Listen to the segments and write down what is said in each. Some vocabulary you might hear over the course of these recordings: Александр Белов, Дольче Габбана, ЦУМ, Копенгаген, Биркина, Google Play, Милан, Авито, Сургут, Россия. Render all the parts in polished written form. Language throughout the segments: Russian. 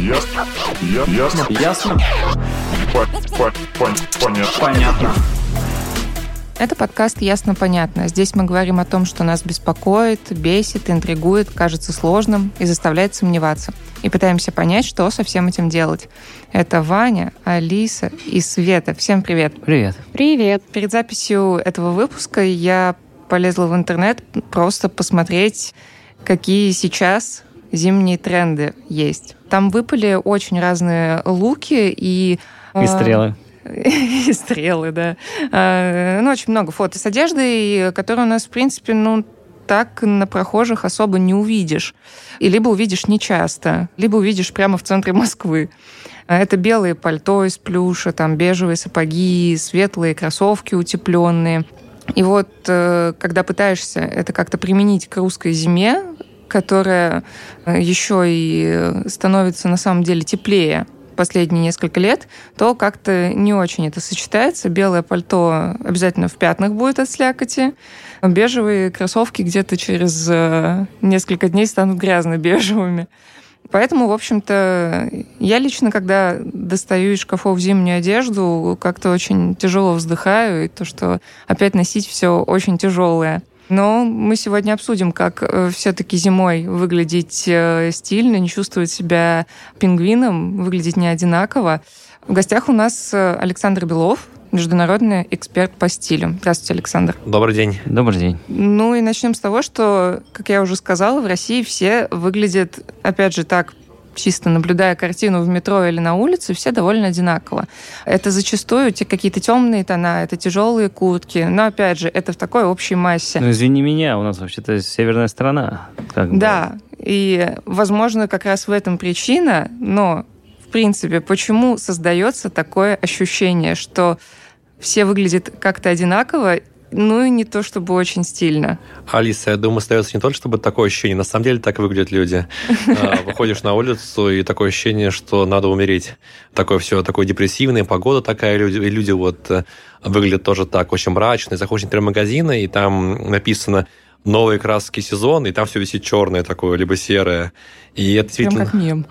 Ясно. Понятно. Это подкаст «Ясно-понятно». Здесь мы говорим о том, что нас беспокоит, бесит, интригует, кажется сложным и заставляет сомневаться. И пытаемся понять, что со всем этим делать. Это Ваня, Алиса и Света. Всем привет. Привет. Привет. Перед записью этого выпуска я полезла в интернет просто посмотреть, какие сейчас зимние тренды есть. Там выпали очень разные луки и стрелы. И стрелы, да. Ну, очень много фото с одеждой, которые у нас, в принципе, ну, так на прохожих особо не увидишь. И либо увидишь нечасто, либо увидишь прямо в центре Москвы. Это белые пальто из плюша, там бежевые сапоги, светлые кроссовки утепленные. И вот, когда пытаешься это как-то применить к русской зиме, которая еще и становится на самом деле теплее последние несколько лет, то как-то не очень это сочетается. Белое пальто обязательно в пятнах будет от слякоти. Бежевые кроссовки где-то через несколько дней станут грязно-бежевыми. Поэтому, в общем-то, я лично, когда достаю из шкафов зимнюю одежду, как-то очень тяжело вздыхаю, и то, что опять носить все очень тяжелое. Но мы сегодня обсудим, как все-таки зимой выглядеть стильно, не чувствовать себя пингвином, выглядеть не одинаково. В гостях у нас Александр Белов, международный эксперт по стилю. Здравствуйте, Александр. Добрый день. Добрый день. Ну и начнем с того, что, как я уже сказала, в России все выглядят, опять же, так, чисто наблюдая картину в метро или на улице, все довольно одинаково. Это зачастую те какие-то темные тона, это тяжелые куртки, но, опять же, это в такой общей массе. Ну, извини меня, у нас вообще-то северная страна. Да, и, возможно, как раз в этом причина, но, в принципе, почему создается такое ощущение, что все выглядят как-то одинаково, ну и не то чтобы очень стильно. Алиса, я думаю, остается не только, чтобы такое ощущение. На самом деле так выглядят люди. Выходишь на улицу, и такое ощущение, что надо умереть. Такое все, такое депрессивное, погода такая, люди вот выглядят тоже так, очень мрачные. Заходишь в магазины, и там написано «Новые краски сезон», и там все висит черное такое, либо серое. И это действительно... Прям как мем.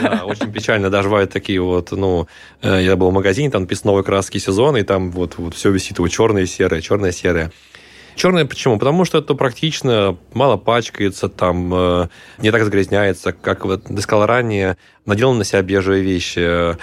Да, очень печально. Даже бывают такие вот, ну, я был в магазине, там написано «Новые краски сезон», и там вот все висит вот черное и серое, черное и серое. Черное почему? Потому что это практично, мало пачкается, там не так загрязняется, как вот ты сказал ранее, надел на себя бежевые вещи,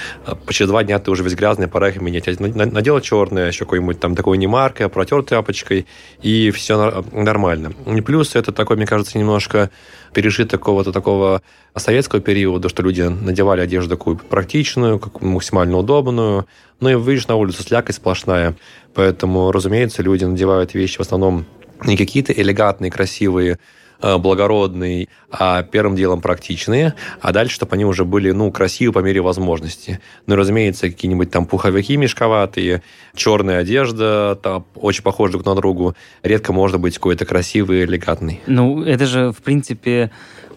через 2 дня ты уже весь грязный, пора их менять. Надела черное, еще какой-нибудь там такой не маркой, протер тряпочкой, и все нормально. И плюс это такой, мне кажется, немножко пережиток какого-то такого советского периода, что люди надевали одежду такую практичную, максимально удобную, ну и выйдешь на улицу, слякоть сплошная. Поэтому, разумеется, люди надевают вещи в основном не какие-то элегантные, красивые, благородные, а первым делом практичные, а дальше, чтобы они уже были, ну, красивы по мере возможности. Ну, разумеется, какие-нибудь там пуховики мешковатые, черная одежда, там, очень похожи друг на другу, редко может быть какой-то красивый, элегантный. Ну, это же, в принципе...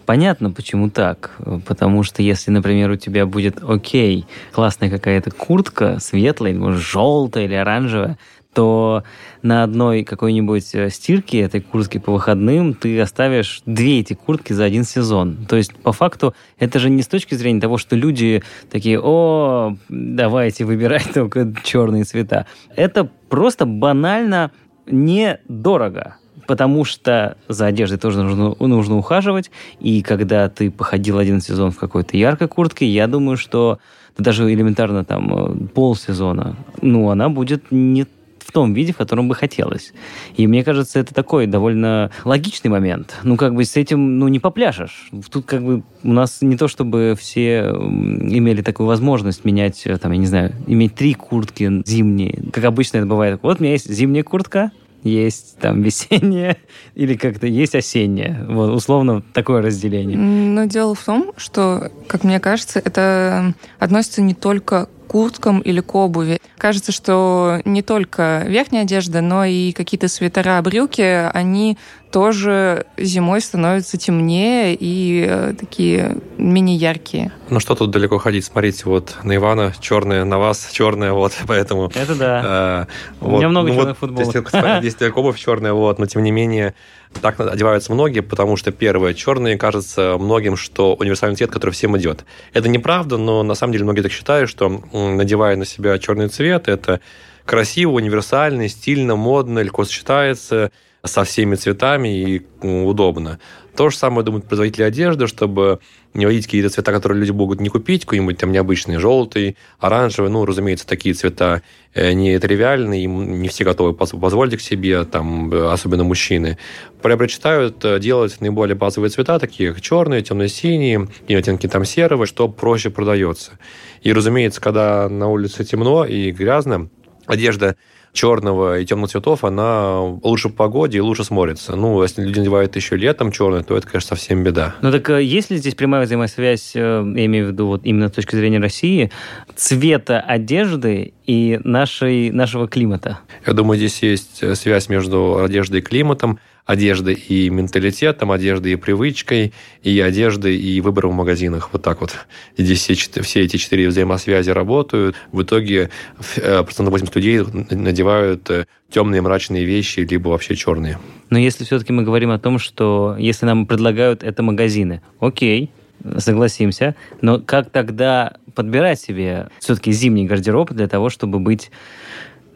Понятно, почему так. Потому что если, например, у тебя будет, окей, классная какая-то куртка, светлая, желтая или оранжевая, то на одной какой-нибудь стирке этой куртки по выходным ты оставишь 2 эти куртки за 1 сезон. То есть, по факту, это же не с точки зрения того, что люди такие, о, давайте выбирать только черные цвета. Это просто банально недорого. Потому что за одеждой тоже нужно ухаживать. И когда ты походил 1 сезон в какой-то яркой куртке, я думаю, что даже элементарно там полсезона, ну, она будет не в том виде, в котором бы хотелось. И мне кажется, это такой довольно логичный момент. Ну, как бы с этим, ну, не попляшешь. Тут как бы у нас не то, чтобы все имели такую возможность менять, там, я не знаю, иметь 3 куртки зимние. Как обычно это бывает. Вот у меня есть зимняя куртка, есть там весеннее или как-то есть осеннее. Вот, условно, такое разделение. Но дело в том, что, как мне кажется, это относится не только к курткам или к обуви. Кажется, что не только верхняя одежда, но и какие-то свитера, брюки, они тоже зимой становятся темнее и такие мини-яркие. Ну что тут далеко ходить? Смотрите, вот на Ивана черное, на вас черное, вот, поэтому... Это да. У меня много черных футболок. Здесь только обувь черная, вот, но тем не менее... Так одеваются многие, потому что, первое, черный кажется многим, что универсальный цвет, который всем идет. Это неправда, но на самом деле многие так считают, что, надевая на себя черный цвет, это красиво, универсально, стильно, модно, легко сочетается со всеми цветами и удобно. То же самое думают производители одежды, чтобы не вводить какие-то цвета, которые люди могут не купить, какие-нибудь там необычные, желтый, оранжевый. Ну, разумеется, такие цвета не тривиальные, им не все готовы позволить их себе, там, особенно мужчины. Предпочитают делать наиболее базовые цвета, такие как черные, темно-синие, и оттенки там серого, что проще продается. И, разумеется, когда на улице темно и грязно, одежда черного и темных цветов, она лучше по погоде и лучше смотрится. Ну, если люди надевают еще летом черный, то это, конечно, совсем беда. Ну, так есть ли здесь прямая взаимосвязь, я имею в виду, вот именно с точки зрения России, цвета одежды и нашего климата? Я думаю, здесь есть связь между одеждой и климатом, одеждой и менталитетом, одеждой и привычкой, и одеждой и выбором в магазинах. Вот так вот. И здесь все эти четыре взаимосвязи работают. В итоге процентов 80 людей надевают темные мрачные вещи, либо вообще черные. Но если все-таки мы говорим о том, что если нам предлагают это магазины, окей, согласимся, но как тогда подбирать себе все-таки зимний гардероб для того, чтобы быть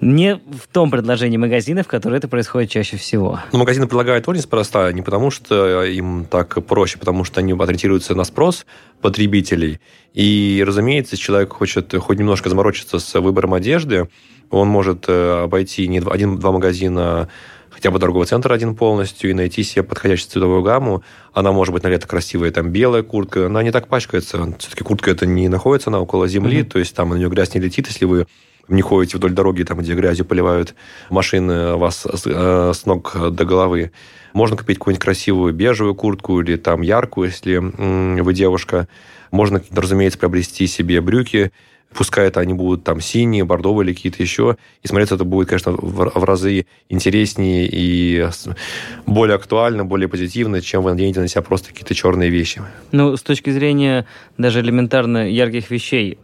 не в том предложении магазинов, в котором это происходит чаще всего. Но магазины предлагают очень спроста, не потому что им так проще, потому что они ориентируются на спрос потребителей. И, разумеется, если человек хочет хоть немножко заморочиться с выбором одежды, он может обойти не один-два магазина, хотя бы торговый центр один полностью, и найти себе подходящую цветовую гамму. Она может быть на лето красивая, там белая куртка, она не так пачкается. Все-таки куртка это не находится, она около земли, то есть там на нее грязь не летит, если вы не ходите вдоль дороги, там, где грязью поливают машины вас с ног до головы. Можно купить какую-нибудь красивую бежевую куртку или там яркую, если вы девушка. Можно, разумеется, приобрести себе брюки, пускай это они будут там синие, бордовые или какие-то еще. И смотреться это будет, конечно, в разы интереснее и более актуально, более позитивно, чем вы наденете на себя просто какие-то черные вещи. Ну, с точки зрения даже элементарно ярких вещей,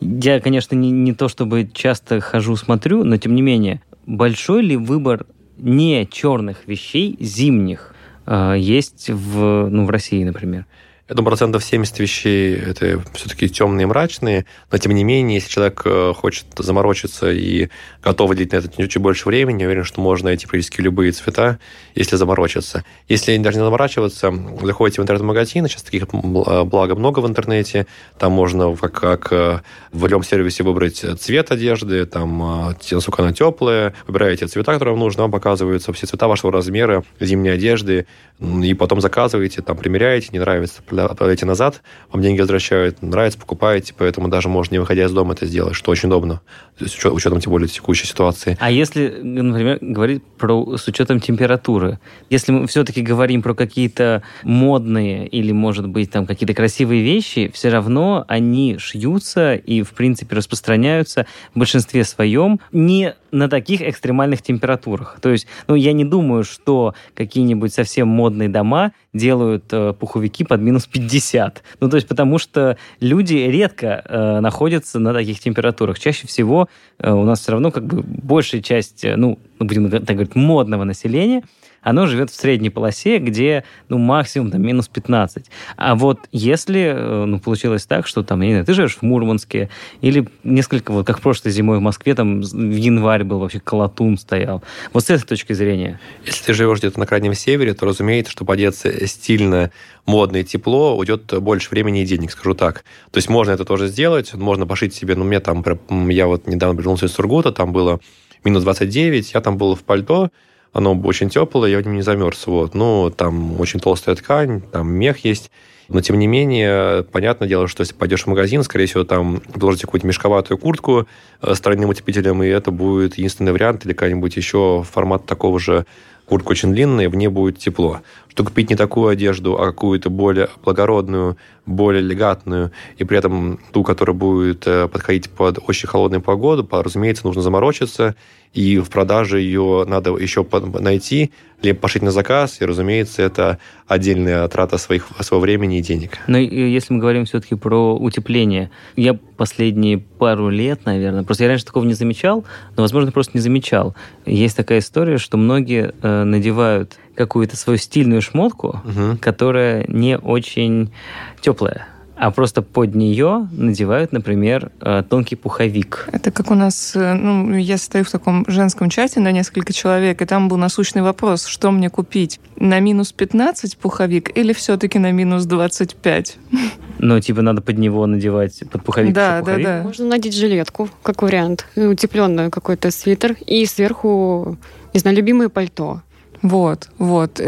я, конечно, не то чтобы часто хожу, смотрю, но, тем не менее, большой ли выбор не черных вещей, зимних, есть в России, например? Я думаю, процентов 70 вещей – это все-таки темные, мрачные. Но, тем не менее, если человек хочет заморочиться и готов уделить на это чуть больше времени, я уверен, что можно найти практически любые цвета, если заморочиться. Если даже не заморачиваться, заходите в интернет-магазин, сейчас таких благо много в интернете, там можно как в любом сервисе выбрать цвет одежды, там, насколько она теплая, выбираете цвета, которые вам нужны, вам показываются все цвета вашего размера, зимней одежды, и потом заказываете, там, примеряете, не нравится – отправляете назад, вам деньги возвращают, нравится, покупаете, поэтому даже можно, не выходя из дома, это сделать, что очень удобно, с учетом, тем более, текущей ситуации. А если, например, говорить с учетом температуры, если мы все-таки говорим про какие-то модные или, может быть, там какие-то красивые вещи, все равно они шьются и, в принципе, распространяются в большинстве своем не на таких экстремальных температурах. То есть, я не думаю, что какие-нибудь совсем модные дома делают пуховики под минус 50. То есть, потому что люди редко находятся на таких температурах. Чаще всего у нас все равно большая часть, будем так говорить, модного населения, оно живет в средней полосе, где, максимум, минус 15. А вот если, получилось так, что, я не знаю, ты живешь в Мурманске, или несколько, вот как прошлой зимой в Москве, там, в январь был вообще колотун стоял. Вот с этой точки зрения. Если ты живешь где-то на крайнем севере, то, разумеется, чтобы одеться стильно, модно и тепло, уйдет больше времени и денег, скажу так. То есть можно это тоже сделать, можно пошить себе, я вот недавно вернулся из Сургута, там было минус 29, я там был в пальто, оно очень теплое, я в нем не замерз. Там очень толстая ткань, там мех есть. Но, тем не менее, понятное дело, что если пойдешь в магазин, скорее всего, там положите какую-то мешковатую куртку с тройным утеплителем, и это будет единственный вариант, или какой-нибудь еще формат такого же, куртка очень длинная, в ней будет тепло. Что купить не такую одежду, а какую-то более благородную, более элегантную, и при этом ту, которая будет подходить под очень холодную погоду, разумеется, нужно заморочиться, и в продаже ее надо еще найти, либо пошить на заказ, и, разумеется, это отдельная трата своего времени и денег. Но если мы говорим все-таки про утепление, я последние пару лет, наверное, просто я раньше такого не замечал, но, возможно, просто не замечал. Есть такая история, что многие надевают какую-то свою стильную шмотку, которая не очень теплая. А просто под нее надевают, например, тонкий пуховик. Это как у нас... Ну, я состою в таком женском чате на несколько человек, и там был насущный вопрос, что мне купить? На минус 15 пуховик или все-таки на минус 25? Ну, типа, надо под него надевать, под пуховик. Да, пуховик. Да, да. Можно надеть жилетку, как вариант. Утепленную какой-то свитер. И сверху, не знаю, любимое пальто. Вот, вот.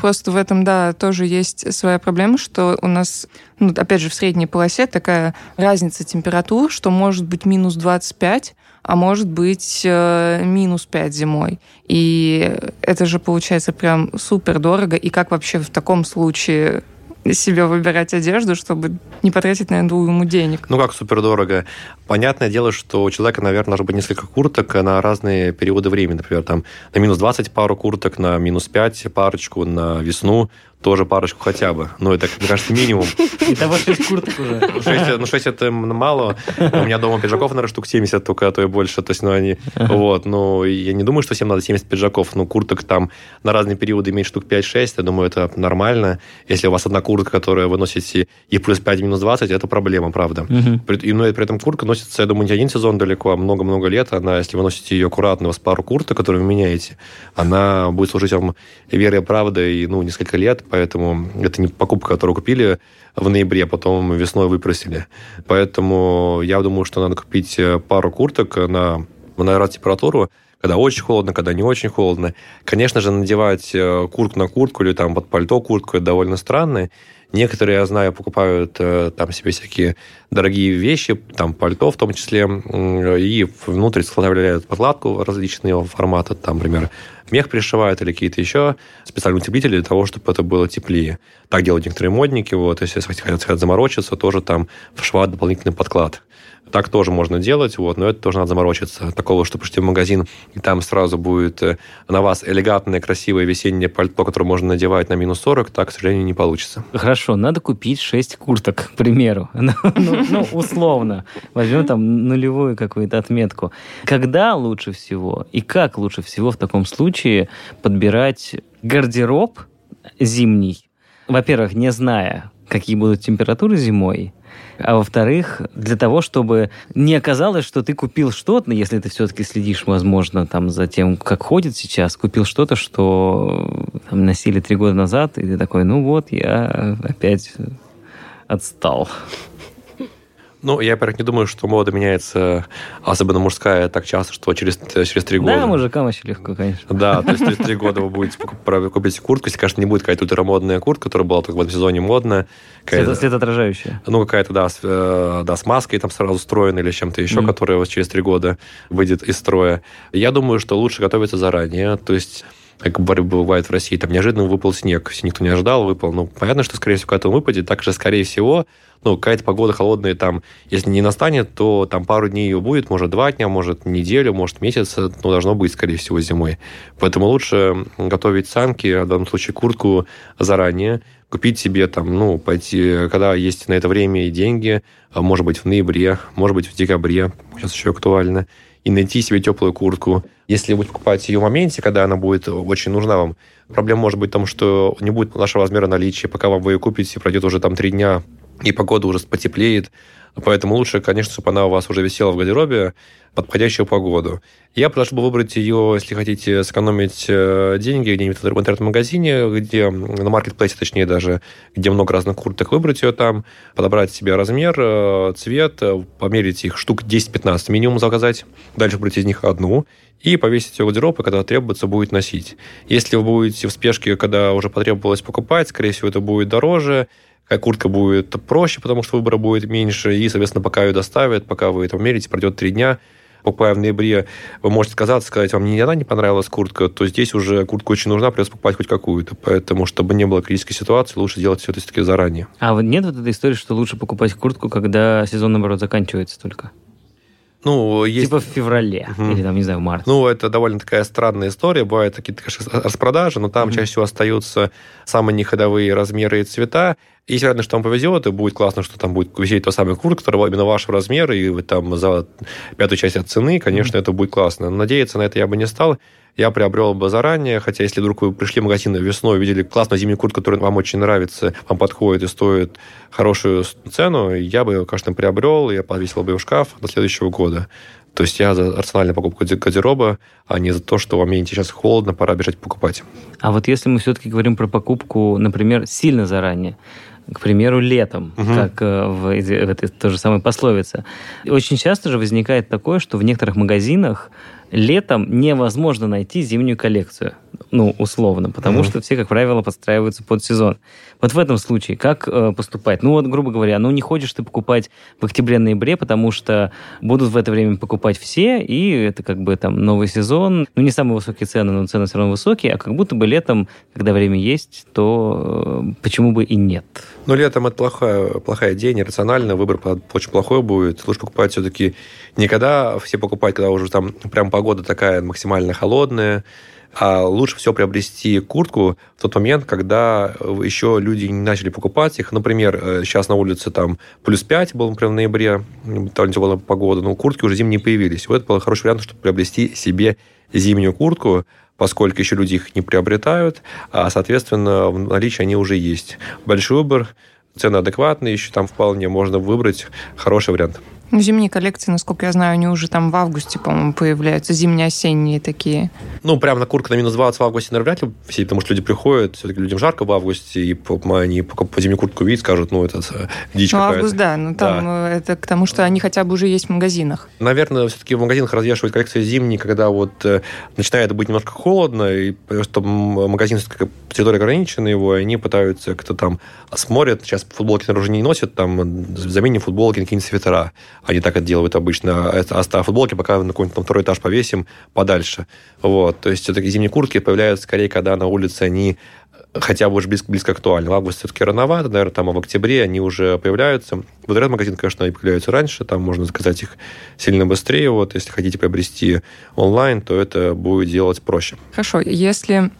Просто в этом, да, тоже есть своя проблема, что у нас, ну, опять же, в средней полосе такая разница температур, что может быть минус 25, а может быть минус 5 зимой. И это же получается прям супер дорого. И как вообще в таком случае себе выбирать одежду, чтобы не потратить, наверное, ему денег? Ну как супердорого? Понятное дело, что у человека, наверное, должно быть несколько курток на разные периоды времени. Например, там на минус 20 пару курток, на минус 5 парочку, на весну тоже парочку хотя бы. Ну, это, мне кажется, минимум. Итого 6 курток уже. 6 это мало. У меня дома пиджаков, наверное, штук 70 только, а то и больше. То есть, ну, они... Вот. Ну, я не думаю, что всем надо 70 пиджаков. Ну, курток там на разные периоды иметь штук 5-6. Я думаю, это нормально. Если у вас одна куртка, которую вы носите, и плюс 5, минус 20, это проблема, правда. Но при этом куртка носится, я думаю, не один сезон далеко, а много-много лет. Она, если вы носите ее аккуратно, у вас пару курток, которые вы меняете, она будет служить вам верой и правдой, ну, несколько лет. Поэтому это не покупка, которую купили в ноябре, а потом весной выбросили. Поэтому я думаю, что надо купить пару курток на разную температуру, когда очень холодно, когда не очень холодно. Конечно же, надевать куртку на куртку или там под пальто куртку – это довольно странно. Некоторые, я знаю, покупают там себе всякие дорогие вещи, там пальто в том числе, и внутрь вставляют подкладку различного формата, там, например, мех пришивают или какие-то еще специальные утеплители для того, чтобы это было теплее. Так делают некоторые модники, вот, если хотят заморочиться, тоже там вшивают дополнительный подклад. Так тоже можно делать, вот, но это тоже надо заморочиться. Такого, что пришли в магазин, и там сразу будет на вас элегантное, красивое весеннее пальто, которое можно надевать на минус 40, так, к сожалению, не получится. Хорошо, надо купить 6 курток, к примеру. Ну, условно. Возьмем там нулевую какую-то отметку. Когда лучше всего и как лучше всего в таком случае подбирать гардероб зимний? Во-первых, не зная, какие будут температуры зимой, а во-вторых, для того, чтобы не оказалось, что ты купил что-то, если ты все-таки следишь, возможно, там, за тем, как ходит сейчас, купил что-то, что там, носили 3 года назад, и ты такой, ну вот, я опять отстал. Ну, я, во-первых, не думаю, что мода меняется, особенно мужская, так часто, что через 3 года... Да, мужикам очень легко, конечно. Да, то есть через 3 года вы будете купить куртку, если, конечно, не будет какая-то ультрамодная куртка, которая была только в этом сезоне модная. Светоотражающая. Ну, какая-то, да, с маской там сразу устроенной или чем-то еще, которая вот через 3 года выйдет из строя. Я думаю, что лучше готовиться заранее, то есть... как бывает в России, там неожиданно выпал снег, все никто не ожидал, выпал. Ну, понятно, что, скорее всего, когда он выпадет, так же, скорее всего, ну, какая-то погода холодная там, если не настанет, то там пару дней ее будет, может, 2 дня, может, неделю, может, месяц, ну, должно быть, скорее всего, зимой. Поэтому лучше готовить санки, в данном случае куртку, заранее, купить себе там, ну, пойти, когда есть на это время и деньги, может быть, в ноябре, может быть, в декабре, сейчас еще актуально, и найти себе теплую куртку. Если вы покупаете ее в моменте, когда она будет очень нужна вам, проблема может быть в том, что не будет нашего размера наличия, пока вам вы ее купите, пройдет уже там 3 дня, и погода уже потеплеет. Поэтому лучше, конечно, чтобы она у вас уже висела в гардеробе под подходящую погоду. Я предложил бы выбрать ее, если хотите сэкономить деньги, где-нибудь в интернет-магазине, где, на маркетплейсе, точнее даже, где много разных курток, выбрать ее там, подобрать себе размер, цвет, померить их штук 10-15 минимум заказать, дальше выбрать из них одну и повесить ее в гардероб, и когда требуется, будет носить. Если вы будете в спешке, когда уже потребовалось покупать, скорее всего, это будет дороже, куртка будет проще, потому что выбора будет меньше, и, соответственно, пока ее доставят, пока вы это мерите, пройдет 3 дня, покупая в ноябре, вы можете отказаться, сказать, вам ни одна не понравилась куртка, то здесь уже куртка очень нужна, придется покупать хоть какую-то. Поэтому, чтобы не было критической ситуации, лучше делать все это все-таки заранее. А вот нет вот этой истории, что лучше покупать куртку, когда сезон, наоборот, заканчивается только? Ну, есть... Типа в феврале или, там, не знаю, в марте. Ну, это довольно такая странная история. Бывают какие-то, конечно, распродажи, но там чаще всего остаются самые неходовые размеры и цвета. Если вероятность, что вам повезет, и будет классно, что там будет висеть тот самый курс, который именно вашего размера, и вы там за пятую часть от цены, конечно, это будет классно. Но надеяться на это я бы не стал. Я приобрел бы заранее, хотя если вдруг вы пришли в магазин весной, увидели классную зимнюю куртку, которая вам очень нравится, вам подходит и стоит хорошую цену, я бы ее, конечно, приобрел, я повесил бы ее в шкаф до следующего года. То есть я за рациональную покупку гардероба, а не за то, что в моменте сейчас холодно, пора бежать покупать. А вот если мы все-таки говорим про покупку, например, сильно заранее, к примеру, летом, как в этой той же самой пословице, очень часто же возникает такое, что в некоторых магазинах летом невозможно найти зимнюю коллекцию, ну, условно, потому что все, как правило, подстраиваются под сезон. Вот в этом случае как поступать? Ну, вот, грубо говоря, ну, не хочешь ты покупать в октябре-ноябре, потому что будут в это время покупать все, и это как бы там новый сезон, ну, не самые высокие цены, но цены все равно высокие, а как будто бы летом, когда время есть, то почему бы и нет? Ну, летом это плохая идея, нерационально, выбор очень плохой будет. Лучше покупать все-таки не когда все покупают, когда уже там прям погода такая максимально холодная, а лучше всего приобрести куртку в тот момент, когда еще люди не начали покупать их. Например, сейчас на улице там плюс 5 было, например, в ноябре, довольно теплая погода, но куртки уже зимние появились. Вот это был хороший вариант, чтобы приобрести себе зимнюю куртку, поскольку еще люди их не приобретают, а, соответственно, в наличии они уже есть. Большой выбор, цены адекватные, еще там вполне можно выбрать хороший вариант. Ну, зимние коллекции, насколько я знаю, они уже там в августе, по-моему, появляются, зимне-осенние такие. Ну, прям на куртку на минус 20 в августе, наверное, вряд ли все, потому что люди приходят, все-таки людям жарко в августе, и они по зимнюю куртку видят, скажут, ну, это дичь какая-то. Ну, август, да, но там это к тому, что они хотя бы уже есть в магазинах. Наверное, все-таки в магазинах развешивают коллекцию зимней, когда вот начинает быть немножко холодно, и просто магазин, территория ограничена его, и они пытаются как-то там смотрят, сейчас футболки наружу не носят, там заменим футболки на какие-нибудь свитера. Они так это делают обычно. Оставь футболки, пока на какой-нибудь там второй этаж повесим подальше. Вот. То есть все-таки зимние куртки появляются скорее, когда на улице они хотя бы уже близко актуальны. В августе все-таки рановато, наверное, там, а в октябре они уже появляются. Вот этот магазин, конечно, они появляются раньше, там можно заказать их сильно быстрее. Вот. Если хотите приобрести онлайн, то это будет делать проще. Хорошо. Если...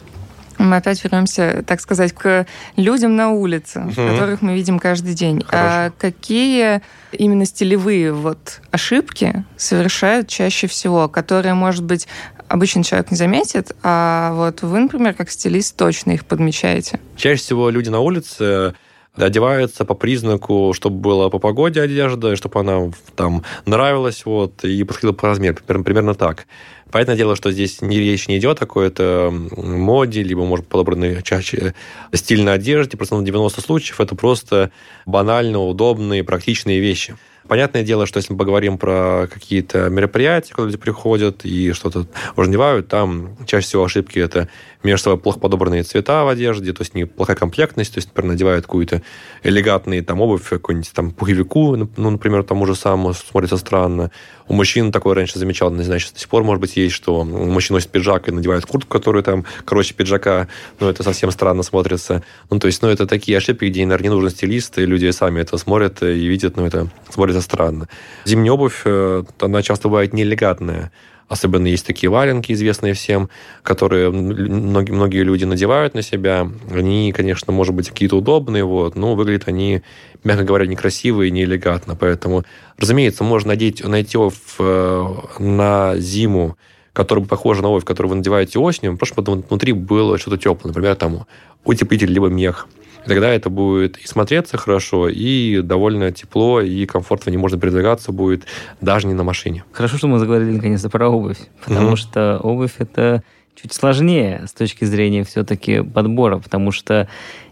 Мы опять вернемся, так сказать, к людям на улице, которых мы видим каждый день. А какие именно стилевые вот ошибки совершают чаще всего, которые, может быть, обычный человек не заметит, а вот вы, например, как стилист, точно их подмечаете? Чаще всего люди на улице одеваются по признаку, чтобы была по погоде одежда, чтобы она там нравилась, вот, и подходила по размеру, примерно так. Понятное дело, что здесь речь не идет о какой-то моде, либо, может, подобранной чаще стильной одежде. Просто на 90 случаев это просто банально удобные, практичные вещи. Понятное дело, что если мы поговорим про какие-то мероприятия, куда люди приходят и что-то разневают, там чаще всего ошибки – это между собой плохо подобранные цвета в одежде, то есть неплохая комплектность, то есть, например, надевают какую-то элегантную там, обувь, какую-нибудь там пуховику, ну, например, тому же самому, смотрится странно. У мужчин такое раньше замечал, не знаю, сейчас до сих пор, может быть, есть, что мужчина носит пиджак и надевает куртку, которая там короче пиджака, ну, это совсем странно смотрится. Ну, то есть, ну, это такие ошибки, где, наверное, не нужен стилист, и люди сами это смотрят и видят, ну, это смотрится странно. Зимняя обувь, она часто бывает неэлегантная. Особенно есть такие валенки, известные всем, которые многие люди надевают на себя. Они, конечно, может быть, какие-то удобные, вот, но выглядят они, мягко говоря, некрасиво и неэлегантно. Поэтому, разумеется, можно найти обувь на зиму, которая похожа на обувь, которую вы надеваете осенью, просто потому что внутри было что-то теплое, например, там утеплитель либо мех. И тогда это будет и смотреться хорошо, и довольно тепло, и комфортно не можно передвигаться будет, даже не на машине. Хорошо, что мы заговорили наконец-то про обувь, потому что обувь – это чуть сложнее с точки зрения все-таки подбора, потому что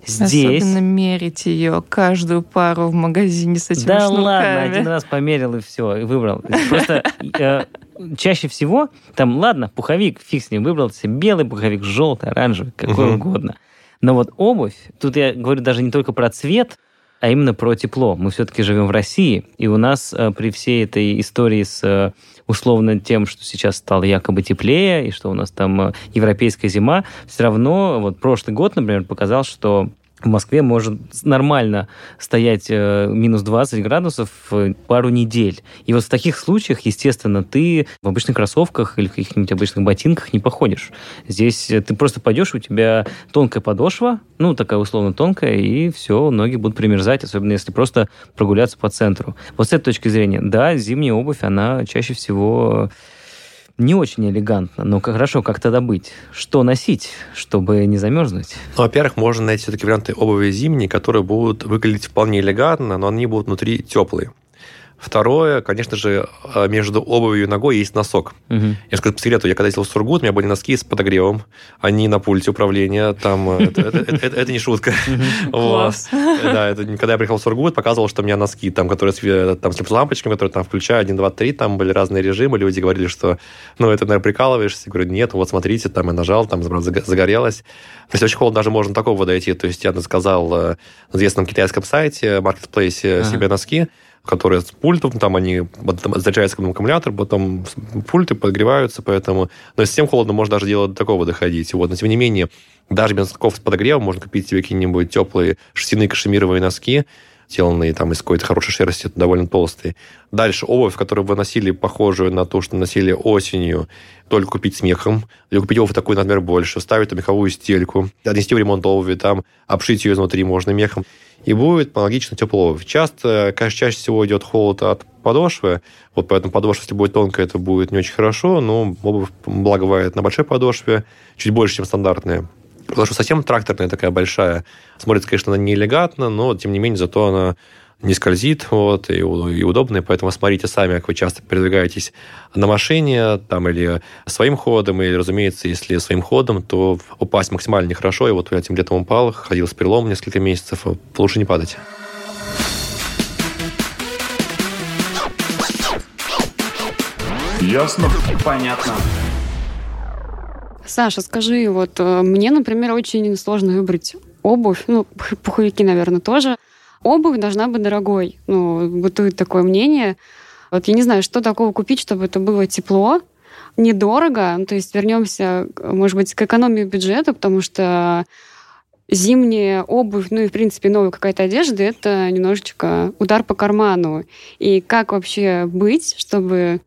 здесь... Особенно мерить ее, каждую пару в магазине с этими шнурками. Да ладно, один раз померил и все, и выбрал. Просто... Чаще всего, там, ладно, пуховик, фиг с ним, выбрал себе белый пуховик, желтый, оранжевый, какой угодно. Но вот обувь, тут я говорю даже не только про цвет, а именно про тепло. Мы все-таки живем в России, и у нас при всей этой истории с условно тем, что сейчас стало якобы теплее, и что у нас там европейская зима, все равно вот прошлый год, например, показал, что в Москве может нормально стоять минус 20 градусов пару недель. И вот в таких случаях, естественно, ты в обычных кроссовках или в каких-нибудь обычных ботинках не походишь. Здесь ты просто пойдешь, у тебя тонкая подошва, ну, такая условно тонкая, и все, ноги будут примерзать, особенно если просто прогуляться по центру. Вот с этой точки зрения, да, зимняя обувь, она чаще всего... Не очень элегантно, но хорошо, как тогда быть? Что носить, чтобы не замерзнуть? Ну, во-первых, можно найти все-таки варианты обуви зимней, которые будут выглядеть вполне элегантно, но они будут внутри теплые. Второе, конечно же, между обувью и ногой есть носок. Угу. Я скажу по секрету, я когда ездил в Сургут, у меня были носки с подогревом, они на пульте управления, там, это не шутка. Класс. Да, когда я приехал в Сургут, показывал, что у меня носки, там, которые с лампочками, которые там включаю, 1, 2, 3, там были разные режимы, люди говорили, что, ну, это, наверное, прикалываешься. Я говорю, нет, вот смотрите, там, я нажал, там, загорелось. То есть, очень холодно, даже можно такого дойти. То есть, я заказал на известном китайском сайте, маркетплейсе, себе носки, которые с пультом, там они заряжаются как аккумулятор, потом пульты подогреваются, поэтому... Но если всем холодно, можно даже дело до такого доходить. Вот. Но, тем не менее, даже без носков с подогревом можно купить себе какие-нибудь теплые шерстяные кашемировые носки, сделанные там из какой-то хорошей шерсти, довольно толстые. Дальше обувь, которую вы носили, похожую на ту, что носили осенью, только купить с мехом, или купить обувь такую, например, больше, вставить там меховую стельку, отнести в ремонт обуви, там, обшить ее изнутри можно мехом, и будет аналогично теплая обувь. Часто, конечно, чаще всего идет холод от подошвы, вот поэтому подошва, если будет тонкая, это будет не очень хорошо, но обувь, благо, бывает на большой подошве, чуть больше, чем стандартная. Потому что совсем тракторная такая большая. Смотрится, конечно, она неэлегантно, но, тем не менее, зато она не скользит, вот, и удобная. Поэтому смотрите сами, как вы часто передвигаетесь на машине, там, или своим ходом, или, разумеется, если своим ходом, то упасть максимально нехорошо. И вот я этим летом упал, ходил с переломом несколько месяцев. Лучше не падать. Ясно? Понятно. Саша, скажи, вот мне, например, очень сложно выбрать обувь, ну, пуховики, наверное, тоже. Обувь должна быть дорогой, ну, бытует такое мнение. Вот я не знаю, что такого купить, чтобы это было тепло, недорого, ну, то есть вернемся, может быть, к экономии бюджета, потому что зимняя обувь, ну и, в принципе, новая какая-то одежда, это немножечко удар по карману. И как вообще быть, чтобы...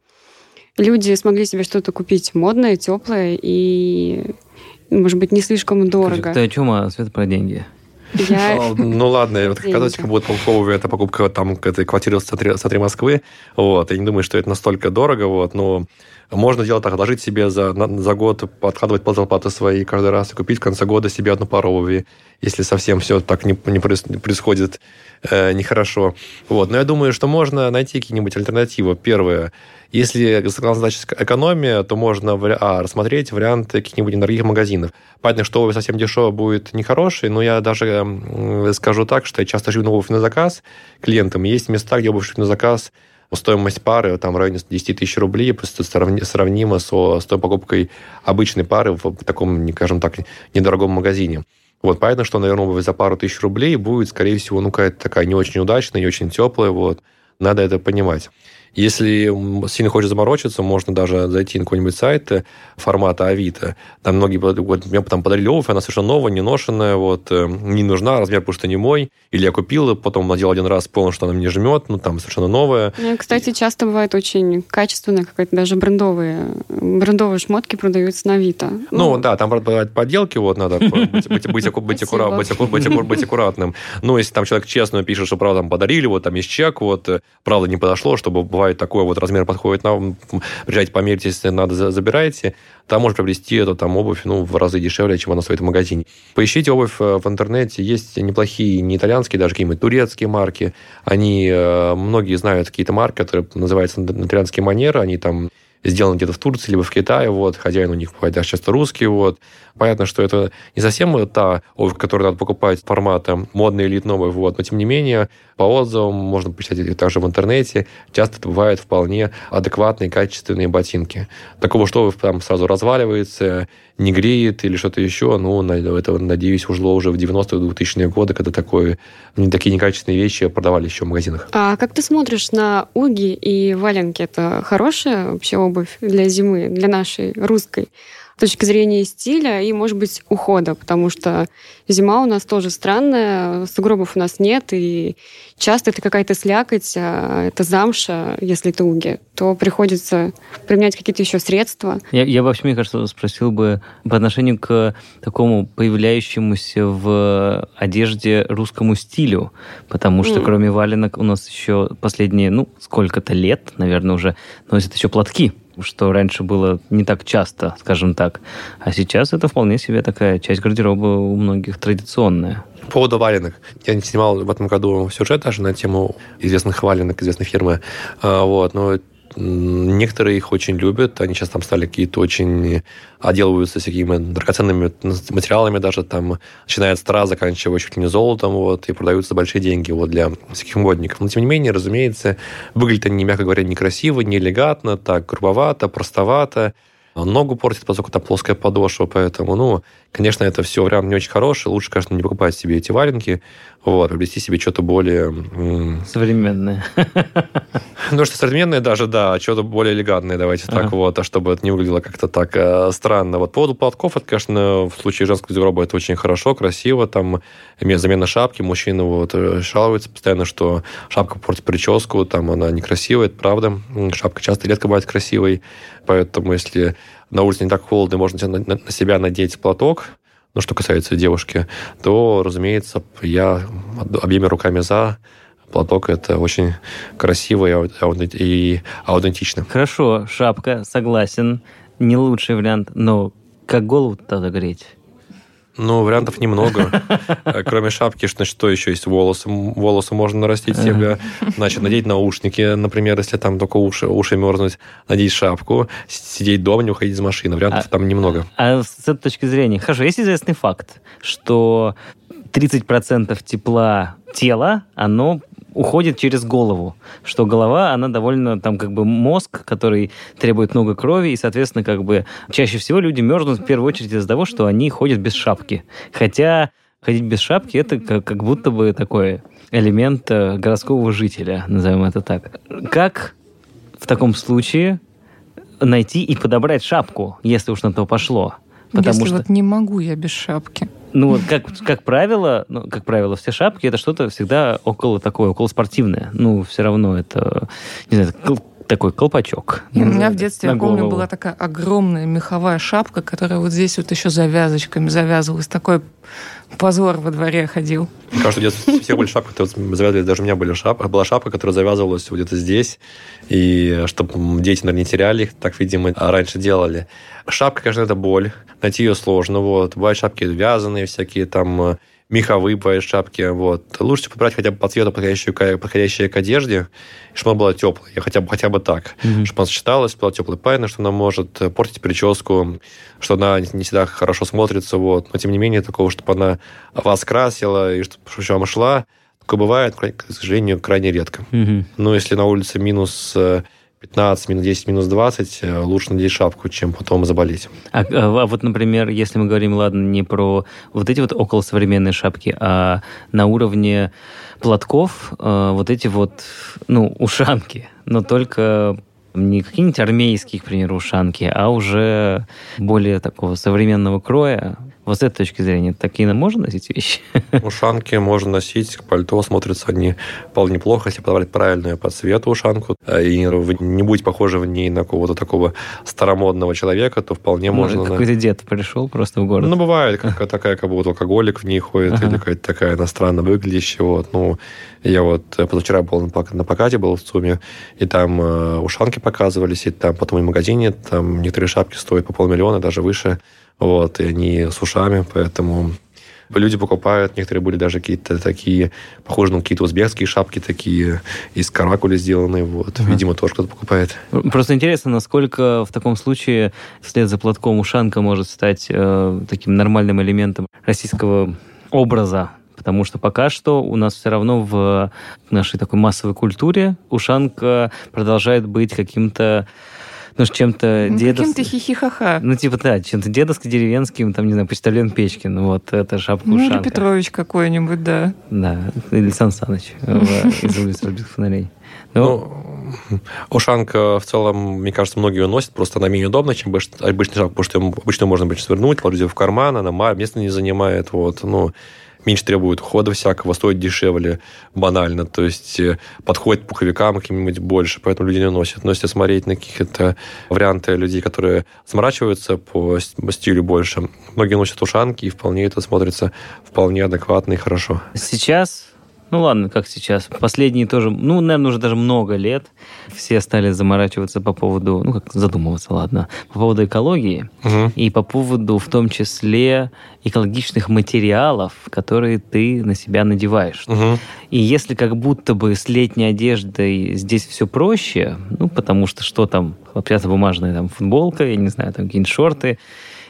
люди смогли себе что-то купить модное, теплое и, может быть, не слишком дорого. Ты о чем, а Света про деньги? Ну, ладно, когда у тебя будет полковая покупка квартиры в центре Москвы, я не думаю, что это настолько дорого, но можно делать так, отложить себе за год, откладывать ползалплаты свои каждый раз и купить в конце года себе одну пару обуви, если совсем все так не происходит нехорошо. Но я думаю, что можно найти какие-нибудь альтернативы. Первое, если значит экономия, то можно рассмотреть варианты каких-нибудь недорогих магазинов. Понятно, что обувь совсем дешевая будет нехорошей, но я даже скажу так, что я часто шью обувь на заказ клиентам. Есть места, где обувь шью на заказ, стоимость пары там в районе 10 тысяч рублей сравнима с той покупкой обычной пары в таком, скажем так, недорогом магазине. Вот, понятно, что, наверное, обувь за пару тысяч рублей будет, скорее всего, ну, какая-то такая не очень удачная, не очень теплая, вот. Надо это понимать. Если сильно хочешь заморочиться, можно даже зайти на какой-нибудь сайт формата Авито. Там многие мне там подарили обувь, она совершенно новая, не ношенная, вот, не нужна, размер, потому что не мой. Или я купил, потом надел один раз, понял, что она мне жмет, ну, там совершенно новая. Кстати, часто бывает очень качественные, какие-то даже брендовые шмотки продаются на Авито. Ну, да, там бывают подделки, вот, надо быть аккуратным. Ну, если там человек честно пишет, что, правда, там подарили, вот, там есть чек, вот, правда, не подошло, чтобы такой вот размер подходит нам, приезжайте, померьте, если надо, забирайте. Там можно приобрести эту там обувь, ну, в разы дешевле, чем она стоит в магазине. Поищите обувь в интернете. Есть неплохие, не итальянские, даже какие-нибудь турецкие марки. Они, многие знают какие-то марки, которые называются на итальянские манеры. Они там сделаны где-то в Турции, либо в Китае, вот, хозяин у них бывает даже часто русский, вот. Понятно, что это не совсем та обувь, которую надо покупать формата модной элитной обувь, вот, но, тем не менее, по отзывам можно почитать также в интернете, часто это бывают вполне адекватные, качественные ботинки. Такого, что обувь там сразу разваливается, не греет или что-то еще, ну, это, надеюсь, ушло уже в 90-2000-е годы, когда такие некачественные вещи продавали еще в магазинах. А как ты смотришь на уги и валенки? Это хорошая вообще обувь для зимы, для нашей русской? с точки зрения стиля и, может быть, ухода, потому что зима у нас тоже странная, сугробов у нас нет, и часто это какая-то слякоть, а это замша, если это уги, то приходится применять какие-то еще средства. Я вообще, мне кажется, спросил бы по отношению к такому появляющемуся в одежде русскому стилю, потому что кроме валенок у нас еще последние, сколько-то лет, наверное, уже носят еще платки, что раньше было не так часто, скажем так. А сейчас это вполне себе такая часть гардероба у многих традиционная. По поводу валенок. Я не снимал в этом году сюжет даже на тему известных валенок, известной фирмы. Но некоторые их очень любят. Они сейчас там стали какие-то очень... Отделываются всякими драгоценными материалами даже. Там начиная от стра, заканчивая чуть ли не золотом. И продаются за большие деньги для всяких модников. Но, тем не менее, разумеется, выглядят они, мягко говоря, некрасиво, неэлегантно, так грубовато, простовато. Ногу портит, поскольку там плоская подошва, поэтому, конечно, это все вариант не очень хороший. Лучше, конечно, не покупать себе эти валенки, привести себе что-то более... Современное. Что современное даже, да, что-то более элегантное, давайте так а чтобы это не выглядело как-то так странно. По поводу платков, это, конечно, в случае женского гардероба это очень хорошо, красиво, там замена шапки, мужчина жалуется постоянно, что шапка портит прическу, там она некрасивая, это правда. Шапка часто редко бывает красивой, поэтому если... На улице не так холодно, можно на себя надеть платок, что касается девушки, то, разумеется, я обеими руками за платок. Это очень красиво и аутентично. Хорошо, шапка, согласен. Не лучший вариант, но как голову-то тогда греть? Вариантов немного. Кроме шапки, что еще есть? Волосы. Волосы можно нарастить себе. Значит, надеть наушники, например, если там только уши мерзнуть. Надеть шапку, сидеть дома, не уходить из машины. Вариантов там немного. А с этой точки зрения, хорошо, есть известный факт, что 30% тепла тела, оно... уходит через голову, что голова, она довольно, мозг, который требует много крови, и, соответственно, чаще всего люди мерзнут в первую очередь из-за того, что они ходят без шапки. Хотя ходить без шапки – это как будто бы такой элемент городского жителя, назовем это так. Как в таком случае найти и подобрать шапку, если уж на то пошло? Потому что не могу я без шапки. Как правило, все шапки это что-то всегда около спортивное. Все равно это, не знаю, такой колпачок. У меня в детстве, я помню, была такая огромная меховая шапка, которая здесь еще завязочками завязывалась. Такой позор во дворе ходил. Мне кажется, в детстве все были шапки, которые завязывались. Даже у меня была шапка, которая завязывалась где-то здесь. И чтобы дети, наверное, не теряли их, так, видимо, раньше делали. Шапка, конечно, это боль. Найти ее сложно. Бывают шапки вязаные всякие, там... меховые бывают шапки. Лучше подбирать хотя бы по цвету подходящие к одежде, чтобы она была теплой. Хотя бы так. Mm-hmm. Чтобы она сочеталась, была теплой пайной, что она может портить прическу, что она не всегда хорошо смотрится. Но, тем не менее, такого, чтобы она вас красила, и чтобы еще вам шла, такое бывает, к сожалению, крайне редко. Mm-hmm. Если на улице минус... 15, минус 10, минус 20, лучше надеть шапку, чем потом заболеть. Например, если мы говорим, ладно, не про эти околосовременные шапки, а на уровне платков эти ушанки, но только не какие-нибудь армейские, к примеру, ушанки, а уже более такого современного кроя. С этой точки зрения, такие можно носить вещи? Ушанки можно носить, пальто, смотрятся они вполне неплохо, если подобрать правильную по цвету ушанку, и вы не будете похожи в ней на какого-то такого старомодного человека, то вполне можно... Какой-то дед пришел просто в город. Бывает, какая-то такая, как будто алкоголик в ней ходит, или какая-то такая иностранно выглядящая. Я позавчера был на покате, был в ЦУМе, и там ушанки показывались, и там потом и в магазине, там некоторые шапки стоят по 500 000, даже выше. И они с ушами, поэтому люди покупают. Некоторые были даже какие-то такие, похожие на какие-то узбекские шапки, такие из каракули сделанные, Видимо, тоже кто-то покупает. Просто интересно, насколько в таком случае вслед за платком ушанка может стать таким нормальным элементом российского образа. Потому что пока что у нас все равно в нашей такой массовой культуре ушанка продолжает быть каким-то чем-то дедовским. Каким-то хихи-ха-ха. Чем-то дедовско-деревенским, почтальон Печкин. Это шапка-ушанка. Или Петрович какой-нибудь, да. Да, или Сан Саныч из улицы разбитых фонарей. Ушанка, в целом, мне кажется, многие ее носят, просто она менее удобна, чем обычный шаг, потому что обычно можно свернуть, ложить ее в карман, она место не занимает, вот, ну, меньше требует ухода всякого, стоит дешевле, банально, то есть подходит пуховикам каким-нибудь больше, поэтому люди не носят. Но если смотреть на какие-то варианты людей, которые заморачиваются по стилю больше, многие носят ушанки, и вполне это смотрится вполне адекватно и хорошо. Сейчас... Ну ладно, как сейчас. Последние тоже, ну, наверное, уже даже много лет все стали заморачиваться по поводу, ну, как задумываться, ладно, по поводу экологии и по поводу, в том числе, экологичных материалов, которые ты на себя надеваешь. И если как будто бы с летней одеждой здесь все проще, ну, потому что там, хлопчатобумажная там футболка, я не знаю, там какие-нибудь шорты,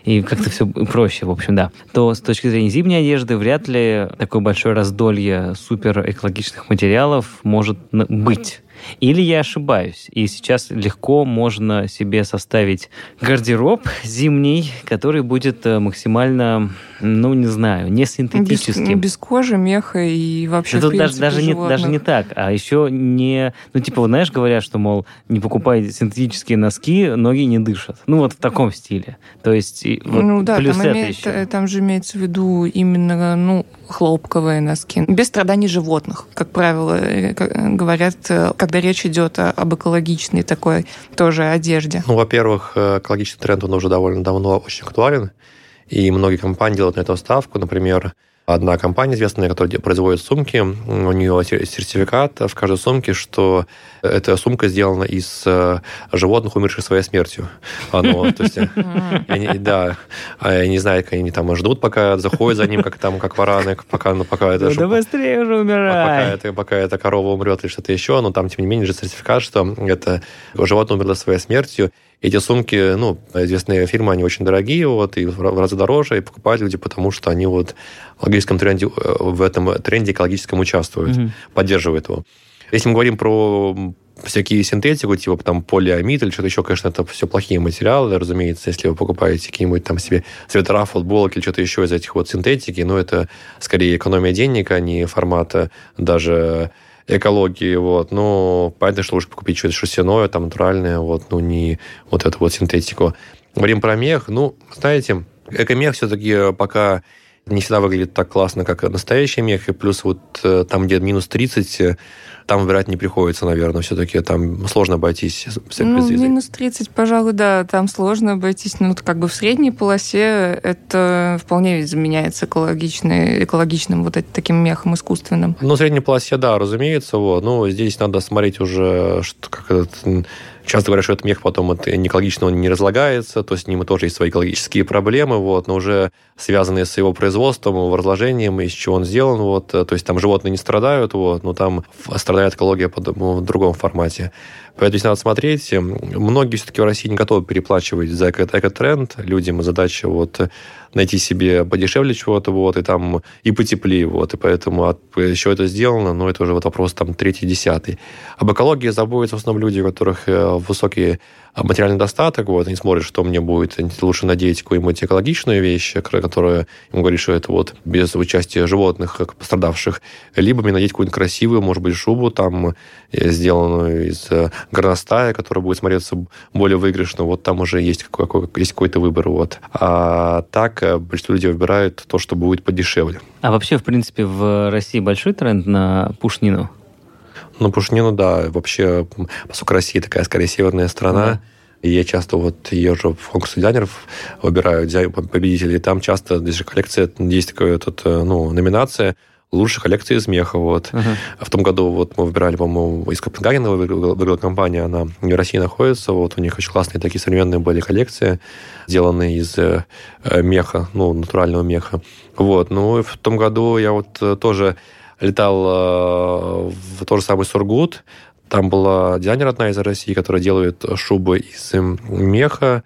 и как-то все проще, в общем, да. То с точки зрения зимней одежды вряд ли такое большое раздолье суперэкологичных материалов может быть. Или я ошибаюсь, и сейчас легко можно себе составить гардероб зимний, который будет максимально, ну, не знаю, не синтетическим. Без кожи, меха и вообще, да, в принципе, даже не так, а еще не... Ну, типа, вот, знаешь, говорят, что, мол, не покупай синтетические носки, ноги не дышат. Ну, вот в таком стиле. То есть, вот, ну, да, плюс это еще. Там же имеется в виду именно, ну, хлопковые носки. Без страданий животных, как правило, говорят, когда речь идет об экологичной такой тоже одежде. Ну, во-первых, экологичный тренд, он уже довольно давно очень актуален, и многие компании делают на эту ставку. Например, одна компания известная, которая производит сумки, у нее сертификат в каждой сумке, что эта сумка сделана из животных, умерших своей смертью. Да, я не знаю, как они там ждут, пока заходят за ним, как вараны, пока это... Да быстрее уже умирай! Пока эта корова умрет или что-то еще, но там, тем не менее, же сертификат, что это животное умерло своей смертью. Эти сумки, ну, известные фирмы, они очень дорогие, вот, и в разы дороже, и покупают люди, потому что они вот в этом тренде экологическом участвуют, поддерживают его. Если мы говорим про всякие синтетику, типа там полиамид или что-то еще, конечно, это все плохие материалы, разумеется, если вы покупаете какие-нибудь там себе свитера, футболок или что-то еще из этих вот синтетики, но это скорее экономия денег, а не формата даже... экологии, вот, ну, понятно, что лучше покупить что-то шерстяное, там, натуральное, вот, ну, не вот эту вот синтетику. Говорим про мех, ну, знаете, эко-мех все-таки пока не всегда выглядит так классно, как настоящий мех, и плюс вот там, где минус 30, там выбирать не приходится, наверное, все-таки там сложно обойтись. Ну, минус 30, пожалуй, да, там сложно обойтись, но как бы в средней полосе это вполне ведь заменяется экологичным вот таким мехом искусственным. Ну, в средней полосе, да, разумеется, вот, но здесь надо смотреть уже, что как этот... Часто говорят, что этот мех потом от неэкологичного не разлагается, то есть с ним тоже есть свои экологические проблемы, вот, но уже связанные с его производством, его разложением, из чего он сделан. Вот, то есть там животные не страдают, вот, но там страдает экология в другом формате. Поэтому здесь надо смотреть. Многие все-таки в России не готовы переплачивать за экотренд. Людям задача вот найти себе подешевле чего-то, вот, и там и потеплее. Вот, и поэтому еще это сделано, но это уже вот вопрос там 3-10. Об экологии заботятся в основном люди, у которых высокий материальный достаток. Вот, они смотрят, что мне будет лучше надеть какую-нибудь экологичную вещь, которая ему говорит, что это вот без участия животных, как пострадавших. Либо мне надеть какую-нибудь красивую, может быть, шубу, там, сделанную из... горностая, которая будет смотреться более выигрышно, вот там уже есть какой-то выбор. Вот. А так большинство людей выбирают то, что будет подешевле. А вообще, в принципе, в России большой тренд на пушнину? На пушнину, да. Вообще, поскольку Россия такая, скорее, северная страна, и я часто вот езжу в конкурсы дизайнеров, выбираю победителей, там часто здесь же коллекция, есть такая номинация, лучшая коллекция из меха. Вот. В том году вот, мы выбирали, по-моему, из Копенгагена выиграла компания, она в России находится, вот, у них очень классные такие современные были коллекции, сделанные из меха, ну, натурального меха. Вот. Ну, и в том году я вот тоже летал в тот же самый Сургут, там была дизайнер одна из России, которая делает шубы из меха.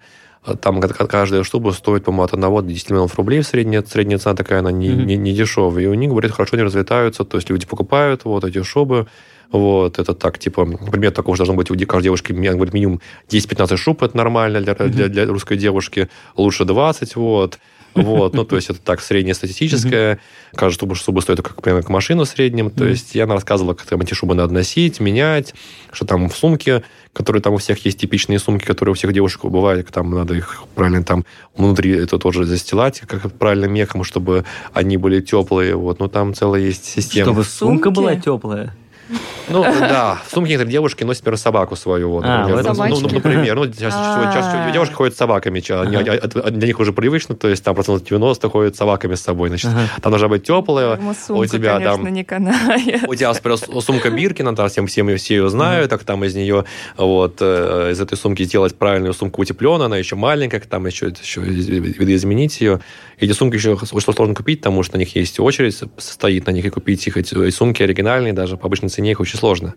Там каждая штука стоит, по-моему, от 1 до 10 миллионов рублей. Средняя цена такая, она не дешевая. И у них, говорят, хорошо не разлетаются. То есть люди покупают вот эти шубы. Вот, это так, типа, например, такого же должно быть у каждой девушки, говорит, минимум 10-15 шуб, это нормально для русской девушки. Лучше 20, вот. Вот, ну, то есть, это так среднестатистическое. Каждая шуба стоит как, примерно, как машина в среднем. То есть, я рассказывала, как там эти шубы надо носить, менять, что там в сумке, которые там у всех есть типичные сумки, которые у всех девушек бывают, там надо их правильно там внутри это тоже застилать, как правильно мехом, чтобы они были теплые. Вот, ну, там целая есть система. Чтобы сумка была теплая? Ну, да. В сумке некоторые девушки носят, например, собаку свою. Вот, например. Ну, сейчас девушки ходят с собаками. Для них уже привычно. То есть, там процентов 90 ходят с собаками с собой. Значит, там должна быть теплая. У тебя там... У тебя, сумка Биркина, там все ее знают, как там из нее, вот, из этой сумки сделать правильную сумку утепленную, она еще маленькая, там еще видоизменить ее. Эти сумки еще очень сложно купить, потому что на них есть очередь, стоит на них, и купить их эти сумки оригинальные, даже по обычной цене их очень сложно.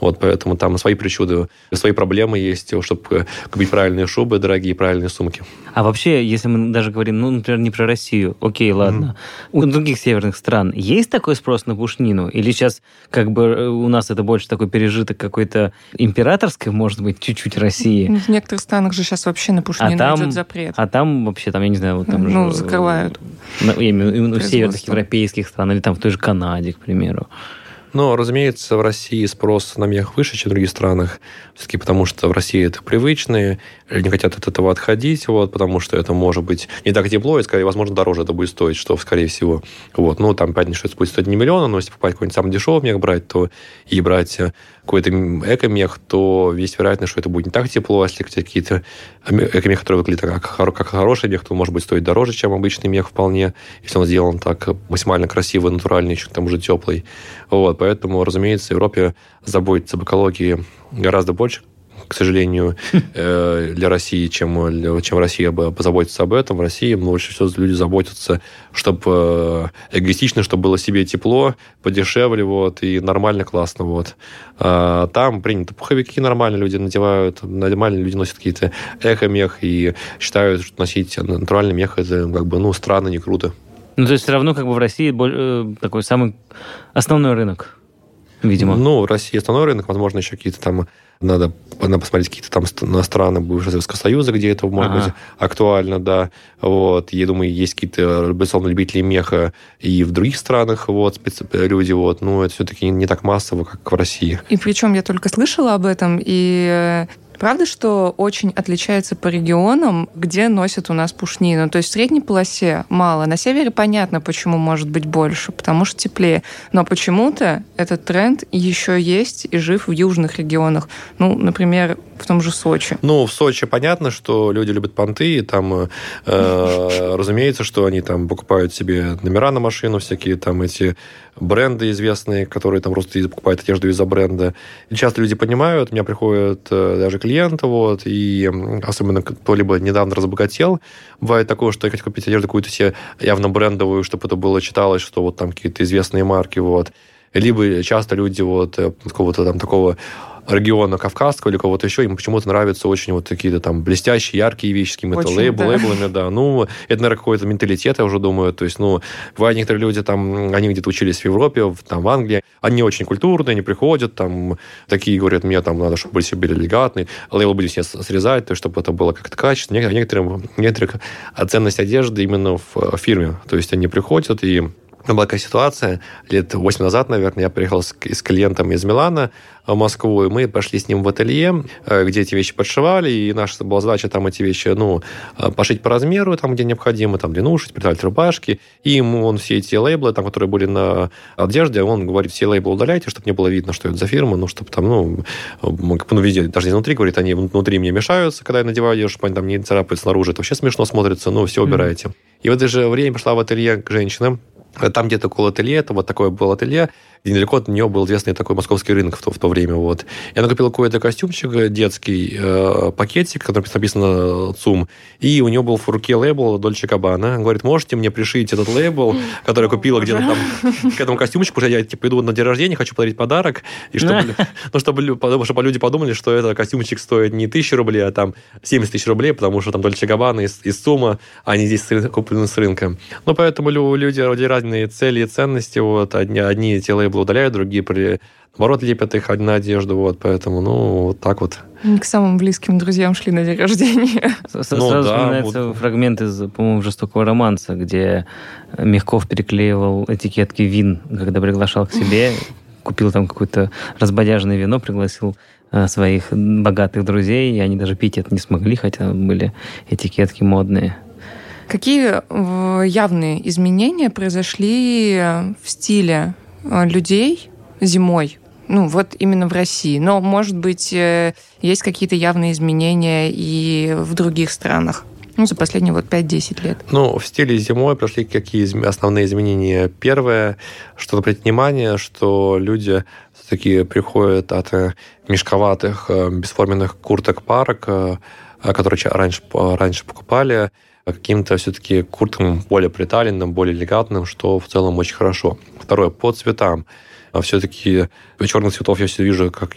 Вот, поэтому там свои причуды, свои проблемы есть, чтобы купить правильные шубы, дорогие, правильные сумки. А вообще, если мы даже говорим, ну, например, не про Россию, окей, ладно, у других северных стран есть такой спрос на пушнину? Или сейчас как бы у нас это больше такой пережиток какой-то императорской, может быть, чуть-чуть России? В некоторых странах же сейчас вообще на пушнину идет запрет. А там вообще, там, я не знаю, вот там ну, же... закрывают. Именно у северных европейских стран, или там в той же Канаде, к примеру. Но, разумеется, в России спрос на мех выше, чем в других странах, все-таки потому что в России это привычные, не хотят от этого отходить, вот, потому что это может быть не так тепло, и, скорее, возможно, дороже это будет стоить, что, скорее всего, вот, ну, там 5-6 будет стоить не миллиона, но если покупать какой-нибудь самый дешевый мех брать, то и брать какой-то эко-мех, то есть вероятность, что это будет не так тепло, а если какие-то эко-мех, которые выглядят как хороший мех, то он может быть стоить дороже, чем обычный мех вполне, если он сделан так максимально красиво, натуральный, еще к тому же теплый, вот. Поэтому, разумеется, в Европе заботится об экологии гораздо больше, к сожалению, для России, чем Россия позаботится об этом. В России больше всего люди заботятся, чтобы эгоистично, чтобы было себе тепло, подешевле, вот, и нормально, классно. Вот. Там принято пуховики, нормально люди надевают, нормально люди носят какие-то эко-мех и считают, что носить натуральный мех – это как бы, ну, странно, не круто. Ну, то есть, все равно как бы в России такой самый основной рынок, видимо. Ну, в России основной рынок, возможно, еще какие-то там... Надо посмотреть какие-то там страны бывшего Советского Союза, где это, может быть, актуально, да. Вот. Я думаю, есть какие-то, безусловно, любители меха и в других странах, вот, люди, вот. Но это все-таки не так массово, как в России. И причем я только слышала об этом, и... Правда, что очень отличается по регионам, где носят у нас пушнину. То есть в средней полосе мало. На севере понятно, почему может быть больше, потому что теплее. Но почему-то этот тренд еще есть и жив в южных регионах. Ну, например, в том же Сочи. Ну, в Сочи понятно, что люди любят понты, и там, разумеется, что они там покупают себе номера на машину, всякие там эти... бренды известные, которые там просто покупают одежду из-за бренда. И часто люди понимают, у меня приходят даже клиенты, вот, и особенно кто-либо недавно разбогател. Бывает такое, что я хочу купить одежду какую-то себе явно брендовую, чтобы это было читалось, что вот там какие-то известные марки, вот. Либо часто люди вот какого-то там такого региона кавказского или кого-то еще, им почему-то нравятся очень вот такие-то там блестящие, яркие вещи, с какими-то лейблами, да. Ну, это, наверное, какой-то менталитет, я уже думаю. То есть, ну, бывают некоторые люди там, они где-то учились в Европе, там, в Англии, они очень культурные, они приходят, там, такие говорят, мне там надо, чтобы были все элегантные, лейблы будем себе срезать, то есть, чтобы это было как-то качественно. Некоторых ценность одежды именно в фирме. То есть, они приходят и... Была такая ситуация, лет 8 назад, наверное, я приехал с клиентом из Милана в Москву, и мы пошли с ним в ателье, где эти вещи подшивали, и наша была задача там эти вещи, ну, пошить по размеру, там, где необходимо, там, длину шить, приталить рубашки, и ему он все эти лейблы, там, которые были на одежде, он говорит, все лейблы удаляйте, чтобы не было видно, что это за фирма, ну, чтобы там, ну, везде, даже изнутри, говорит, они внутри мне мешаются, когда я надеваю одежду, чтобы они там не царапают снаружи, это вообще смешно смотрится, ну, все убирайте. И в это же время пошла в ателье к женщинам, там где-то около ателье, это вот такое было ателье, и недалеко от нее был известный такой московский рынок в то время. Вот. И она купила какой-то костюмчик, детский пакетик, который написано ЦУМ, и у нее был в руке лейбл Дольче Габбана. Она говорит, можете мне пришить этот лейбл, который я купила где-то там к этому костюмчику, потому что я типа иду на день рождения, хочу подарить подарок, и чтобы люди подумали, что этот костюмчик стоит не 1000 рублей, а там 70 000 рублей, потому что там Дольче Габбана из ЦУМа, они здесь куплены с рынка. Ну, поэтому люди ради разные цели и ценности, вот, одни эти лейблы одни удаляют, другие, наоборот, лепят их на одежду. Вот, поэтому, вот так вот. К самым близким друзьям шли на день рождения. Сразу вспоминается фрагмент из, по-моему, «Жестокого романса», где Мягков переклеивал этикетки вин, когда приглашал к себе, купил там какое-то разбодяжное вино, пригласил своих богатых друзей, и они даже пить это не смогли, хотя были этикетки модные. Какие явные изменения произошли в стиле людей зимой? Вот именно в России. Но, может быть, есть какие-то явные изменения и в других странах? За последние 5-10 лет. В стиле зимой прошли какие основные изменения? Первое, что обратить внимание, что люди все-таки приходят от мешковатых, бесформенных курток-парок, которые раньше покупали, каким-то все-таки курткам более приталенным, более элегантным, что в целом очень хорошо. Второе, по цветам. Все-таки черных цветов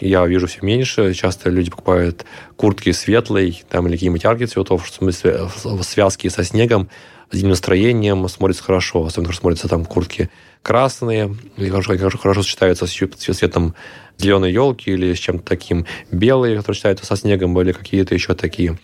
я вижу все меньше. Часто люди покупают куртки светлые, или какие-нибудь яркие цветов, в смысле связки со снегом, с зимним настроением смотрится хорошо. Особенно смотрятся куртки красные, хорошо сочетаются с цветом зеленой елки или с чем-то таким. Белые, которые сочетаются со снегом, были какие-то еще такие.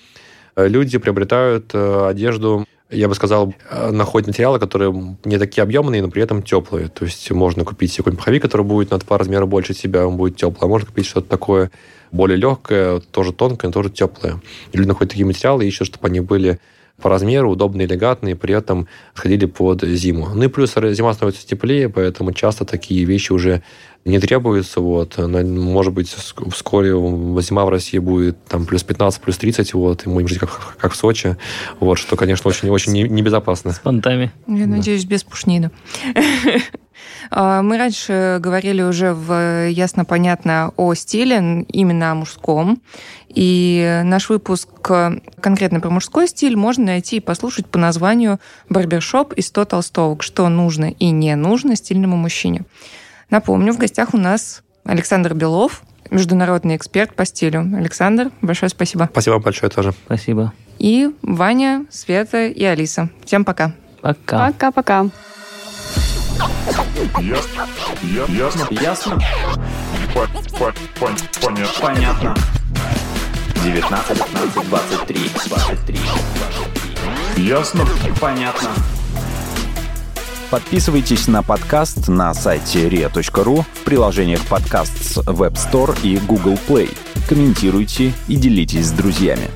Люди приобретают одежду, я бы сказал, находят материалы, которые не такие объемные, но при этом теплые. То есть можно купить себе какой-нибудь пуховик, который будет на 2 размера больше себя, он будет теплый. А можно купить что-то такое более легкое, тоже тонкое, но тоже теплое. И люди находят такие материалы и ищут, чтобы они были по размеру удобные, элегантные, при этом сходили под зиму. И плюс зима становится теплее, поэтому часто такие вещи уже не требуются. Может быть, вскоре зима в России будет плюс 15, плюс 30, и мы будем жить как в Сочи, что, конечно, очень-очень небезопасно. С понтами. Я надеюсь, без пушнина. Мы раньше говорили уже ясно-понятно о стиле, именно о мужском. И наш выпуск конкретно про мужской стиль можно найти и послушать по названию «Барбершоп и 100 толстовок. Что нужно и не нужно стильному мужчине». Напомню, в гостях у нас Александр Белов, международный эксперт по стилю. Александр, большое спасибо. Спасибо вам большое тоже. Спасибо. И Ваня, Света и Алиса. Всем пока. Пока. Пока-пока. Ясно. Понятно. 19, 23. Ясно? Понятно. Подписывайтесь на подкаст на сайте ria.ru, в приложениях подкаст с Web Store и Google Play. Комментируйте и делитесь с друзьями.